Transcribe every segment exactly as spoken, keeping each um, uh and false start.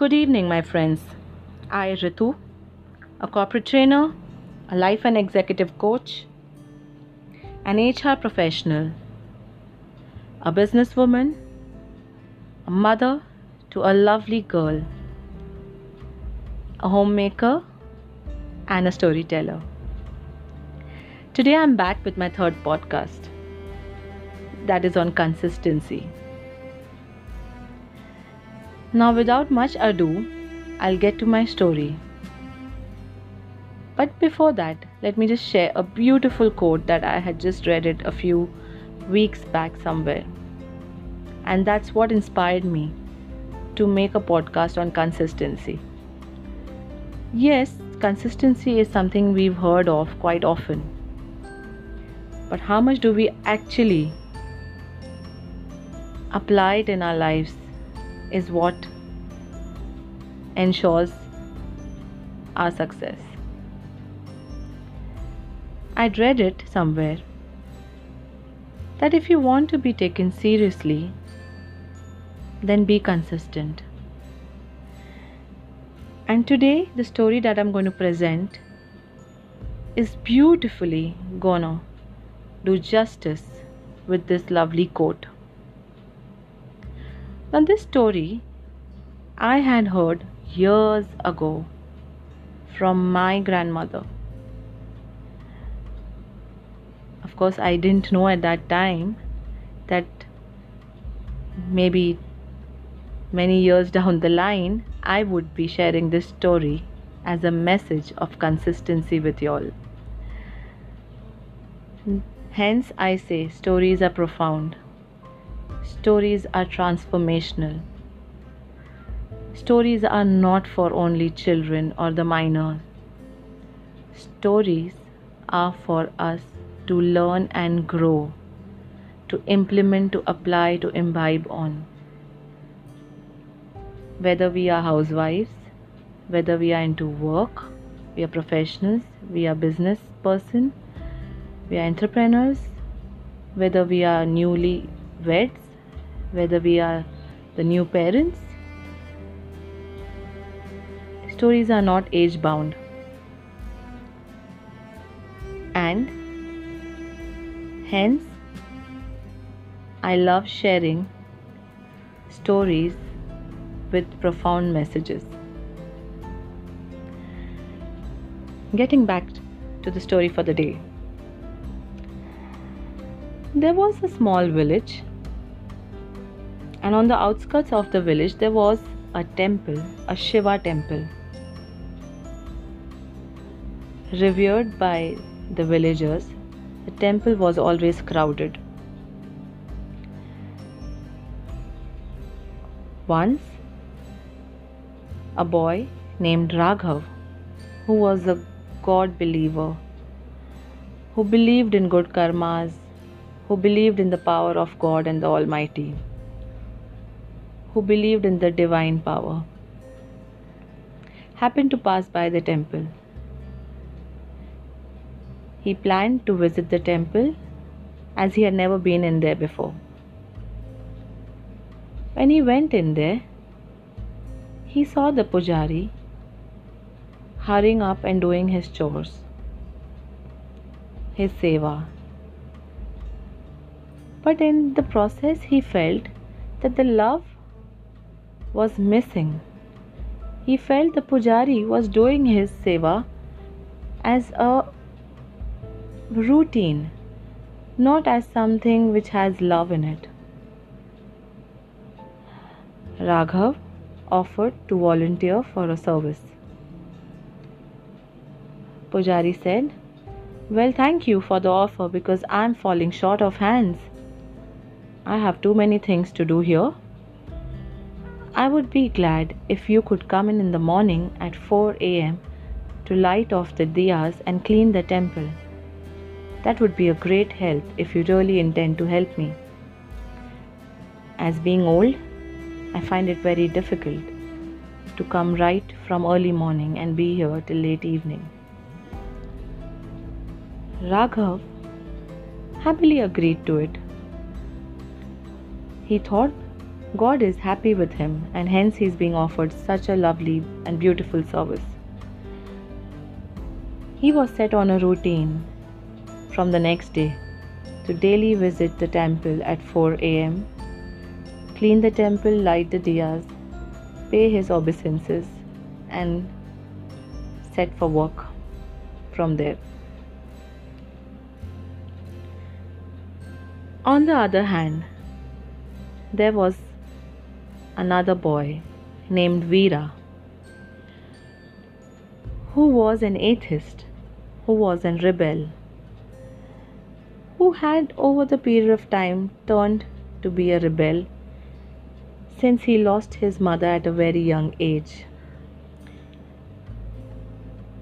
Good evening, my friends. I, Ritu, a corporate trainer, a life and executive coach, an H R professional, a businesswoman, a mother to a lovely girl, a homemaker, and a storyteller. Today I'm back with my third podcast, that is on consistency. Now, without much ado, I'll get to my story. But before that, let me just share a beautiful quote that I had just read it a few weeks back somewhere. And that's what inspired me to make a podcast on consistency. Yes, consistency is something we've heard of quite often. But how much do we actually apply it in our lives? Is what ensures our success. I'd read it somewhere that if you want to be taken seriously, then be consistent. And today, the story that I'm going to present is beautifully gonna do justice with this lovely quote. Now, this story I had heard years ago from my grandmother. Of course, I didn't know at that time that maybe many years down the line, I would be sharing this story as a message of consistency with y'all. Hence, I say stories are profound. Stories are transformational. Stories are not for only children or the minors. Stories are for us to learn and grow, to implement, to apply, to imbibe on. Whether we are housewives, whether we are into work, we are professionals, we are business person, we are entrepreneurs, whether we are newly weds, whether we are the new parents, stories are not age bound. And hence, I love sharing stories with profound messages. Getting back to the story for the day. There was a small village. And on the outskirts of the village, there was a temple, a Shiva temple, revered by the villagers. The temple was always crowded. Once, a boy named Raghav, who was a God believer, who believed in good karmas, who believed in the power of God and the Almighty, who believed in the divine power, happened to pass by the temple. He planned to visit the temple as he had never been in there before. When he went in there, he saw the pujari hurrying up and doing his chores, his seva. But in the process, he felt that the love was missing. He felt the pujari was doing his seva as a routine, not as something which has love in it. Raghav offered to volunteer for a service. Pujari said, "Well, thank you for the offer because I'm falling short of hands. I have too many things to do here. I would be glad if you could come in in the morning at four a.m. to light off the diyas and clean the temple. That would be a great help if you really intend to help me. As being old, I find it very difficult to come right from early morning and be here till late evening." Raghav happily agreed to it. He thought God is happy with him, and hence he is being offered such a lovely and beautiful service. He was set on a routine from the next day to daily visit the temple at four a m, clean the temple, light the diyas, pay his obeisances, and set for work from there. On the other hand, there was another boy named Veera, who was an atheist, who was a rebel, who had over the period of time turned to be a rebel since he lost his mother at a very young age.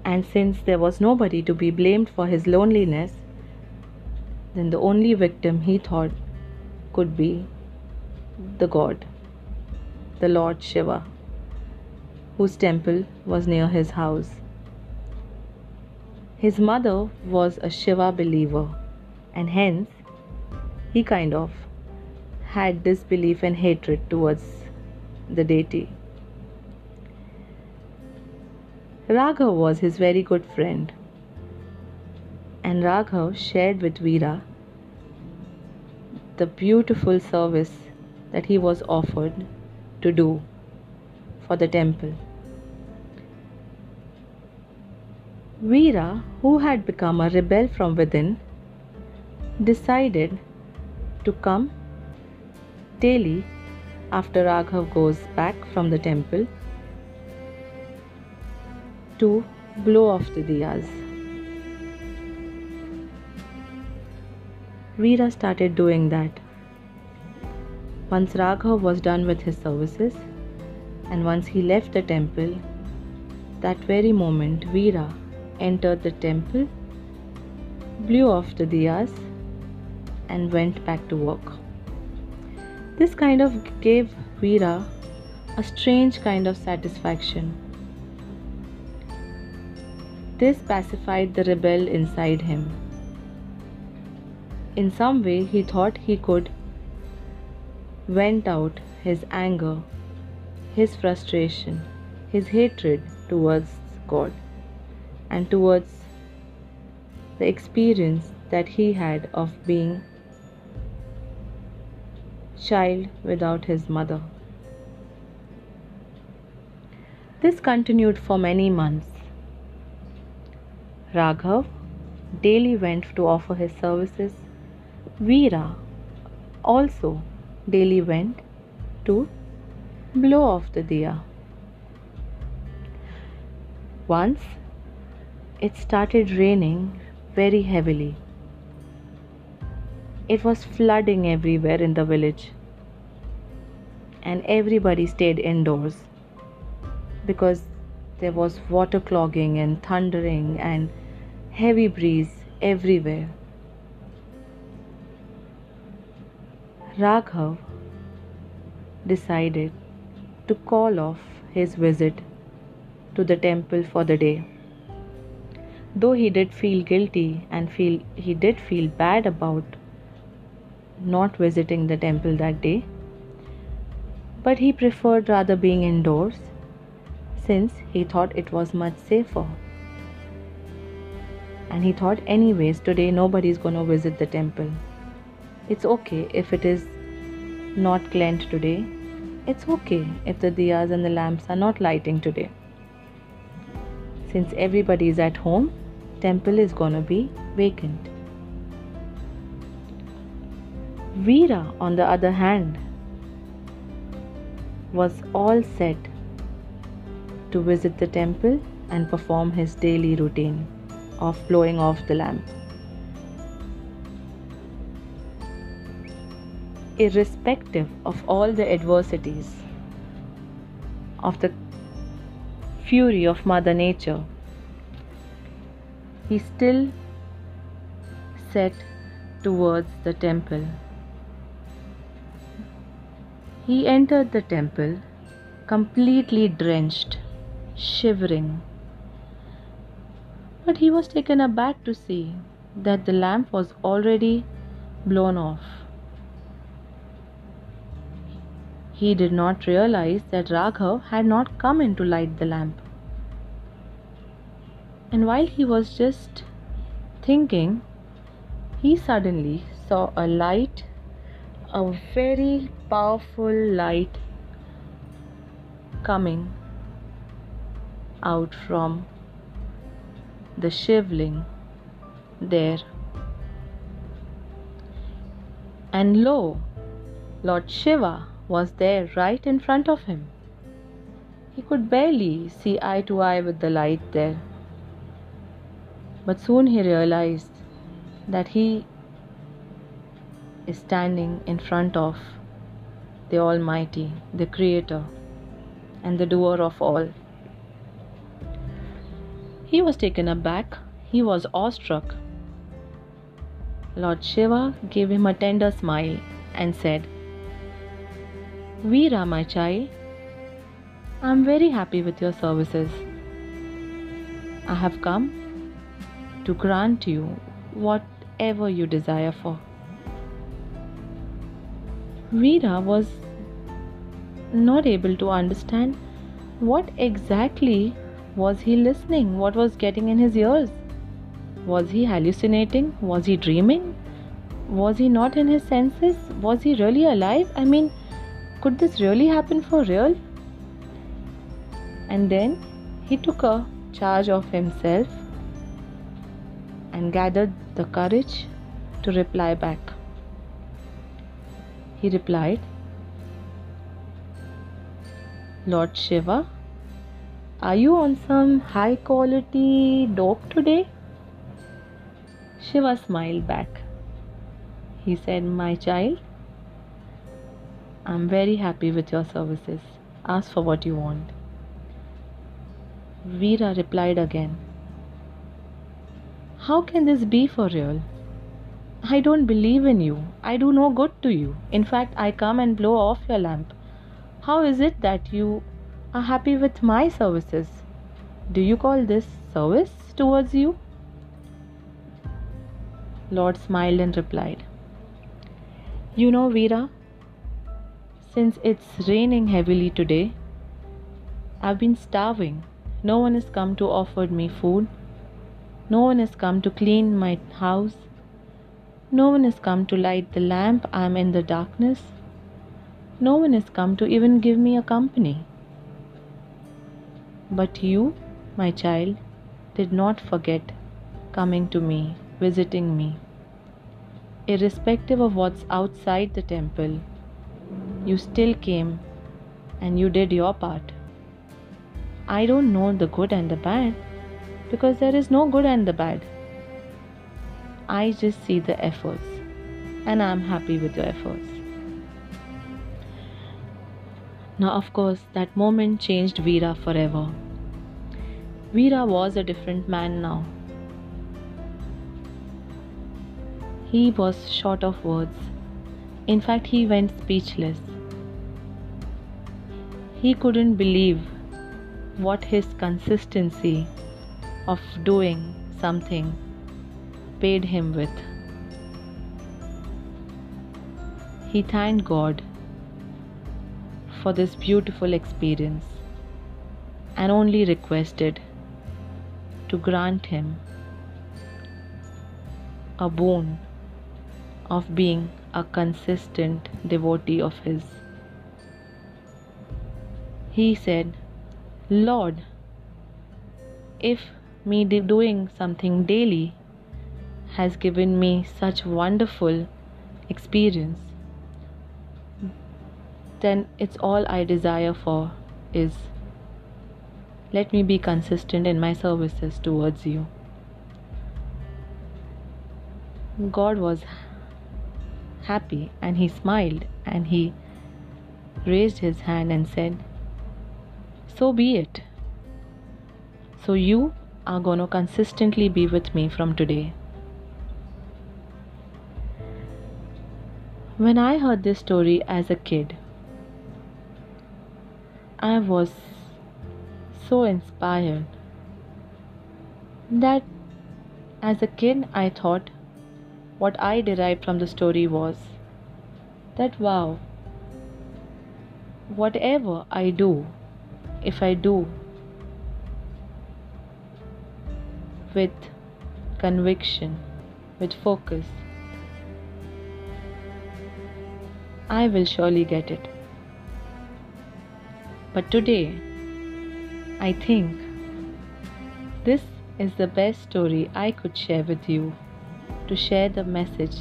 And since there was nobody to be blamed for his loneliness, then the only victim he thought could be the god, the Lord Shiva, whose temple was near his house. His mother was a Shiva believer, and hence he kind of had disbelief and hatred towards the deity. Raghav was his very good friend, and Raghav shared with Veera the beautiful service that he was offered to do for the temple. Veera, who had become a rebel from within, decided to come daily after Raghav goes back from the temple to blow off the diyas. Veera started doing that. Once Raghav was done with his services, and once he left the temple, that very moment Veera entered the temple, blew off the diyas, and went back to work. This kind of gave Veera a strange kind of satisfaction. This pacified the rebel inside him. In some way, he thought he could vent out his anger, his frustration, his hatred towards God and towards the experience that he had of being a child without his mother. This continued for many months. Raghav daily went to offer his services. Veera also daily went to blow off the diya. Once it started raining very heavily. It was flooding everywhere in the village, and everybody stayed indoors because there was water clogging and thundering and heavy breeze everywhere. Raghav decided to call off his visit to the temple for the day. Though he did feel guilty and feel he did feel bad about not visiting the temple that day, but he preferred rather being indoors since he thought it was much safer. And he thought, anyways, today nobody's going to visit the temple. It's okay if it is not cleansed today. It's okay if the diyas and the lamps are not lighting today. Since everybody is at home, temple is going to be vacant. Veera, on the other hand, was all set to visit the temple and perform his daily routine of blowing off the lamp. Irrespective of all the adversities, of the fury of Mother Nature, he still set towards the temple. He entered the temple completely drenched, shivering. But he was taken aback to see that the lamp was already blown off. He did not realize that Raghav had not come in to light the lamp. And while he was just thinking, he suddenly saw a light, a very powerful light coming out from the Shivling there. And lo, Lord Shiva was there right in front of him. He could barely see eye to eye with the light there. But soon he realized that he is standing in front of the Almighty, the Creator, and the doer of all. He was taken aback. He was awestruck. Lord Shiva gave him a tender smile and said, "Veera, my child, I am very happy with your services. I have come to grant you whatever you desire for." Veera was not able to understand what exactly was he listening, what was getting in his ears. Was he hallucinating? Was he dreaming? Was he not in his senses? Was he really alive? I mean, could this really happen for real? And then he took a charge of himself and gathered the courage to reply back. He replied, "Lord Shiva, are you on some high quality dope today?" Shiva smiled back. He said, "My child, I am very happy with your services. Ask for what you want." Veera replied again, "How can this be for real? I don't believe in you. I do no good to you. In fact, I come and blow off your lamp. How is it that you are happy with my services? Do you call this service towards you?" Lord smiled and replied, "You know, Veera, since it's raining heavily today, I've been starving. No one has come to offer me food. No one has come to clean my house. No one has come to light the lamp. I am in the darkness. No one has come to even give me a company. But you, my child, did not forget coming to me, visiting me. Irrespective of what's outside the temple, you still came and you did your part. I don't know the good and the bad, because there is no good and the bad. I just see the efforts, and I am happy with your efforts." Now, of course, that moment changed Veera forever. Veera was a different man now. He was short of words. In fact, he went speechless. He couldn't believe what his consistency of doing something paid him with. He thanked God for this beautiful experience and only requested to grant him a boon of being a consistent devotee of his. He said, "Lord, if me doing something daily has given me such wonderful experience, then it's all I desire for is let me be consistent in my services towards you." God was happy and he smiled and he raised his hand and said, "So be it. So you are going to consistently be with me from today." When I heard this story as a kid, I was so inspired that as a kid I thought what I derived from the story was that, wow, whatever I do, if I do with conviction, with focus, I will surely get it. But today, I think this is the best story I could share with you, to share the message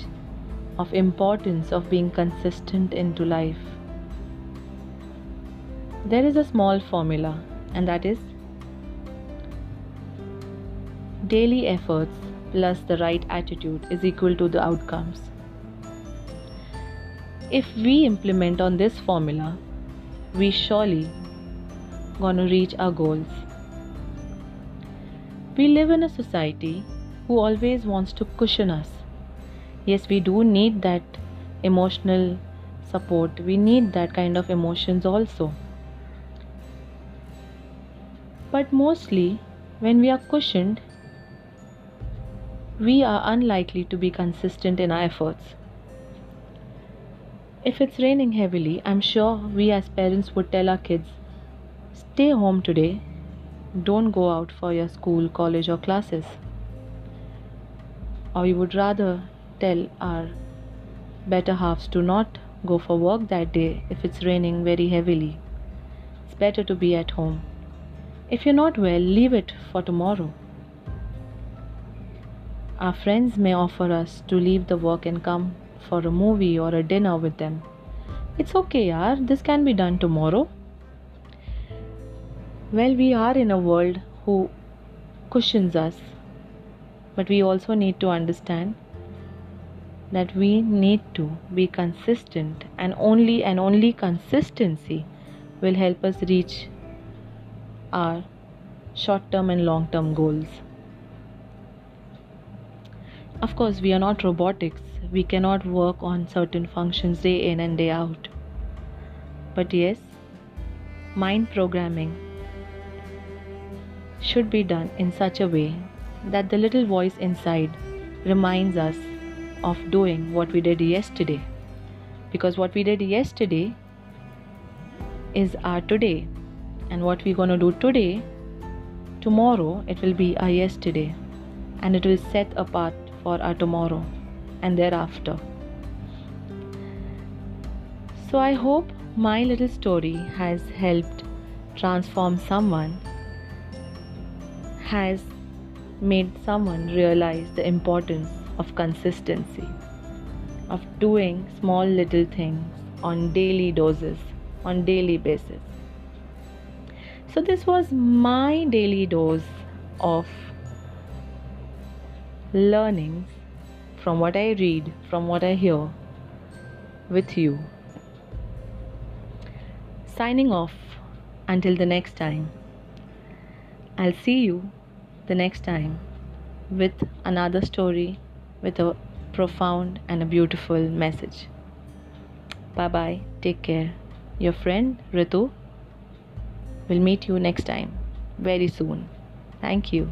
of importance of being consistent into life. There is a small formula, and that is daily efforts plus the right attitude is equal to the outcomes. If we implement on this formula, we surely gonna reach our goals. We live in a society who always wants to cushion us. Yes, we do need that emotional support. We need that kind of emotions also. But mostly, when we are cushioned, we are unlikely to be consistent in our efforts. If it's raining heavily, I'm sure we as parents would tell our kids, stay home today, don't go out for your school, college or classes. Or we would rather tell our better halves to not go for work that day if it's raining very heavily. It's better to be at home. If you're not well, leave it for tomorrow. Our friends may offer us to leave the work and come for a movie or a dinner with them. It's okay, yaar, this can be done tomorrow. Well, we are in a world who cushions us, but we also need to understand that we need to be consistent, and only and only consistency will help us reach our short-term and long-term goals. Of course, we are not robotics. We cannot work on certain functions day in and day out. But yes, mind programming should be done in such a way that the little voice inside reminds us of doing what we did yesterday. Because what we did yesterday is our today. And what we're going to do today, tomorrow, it will be our yesterday. And it will set apart for our tomorrow and thereafter. So I hope my little story has helped transform someone, has made someone realize the importance of consistency, of doing small little things on daily doses, on daily basis. So this was my daily dose of learnings from what I read, from what I hear with you. Signing off until the next time. I'll see you the next time with another story, with a profound and a beautiful message. Bye bye. Take care. Your friend Ritu will meet you next time very soon. Thank you.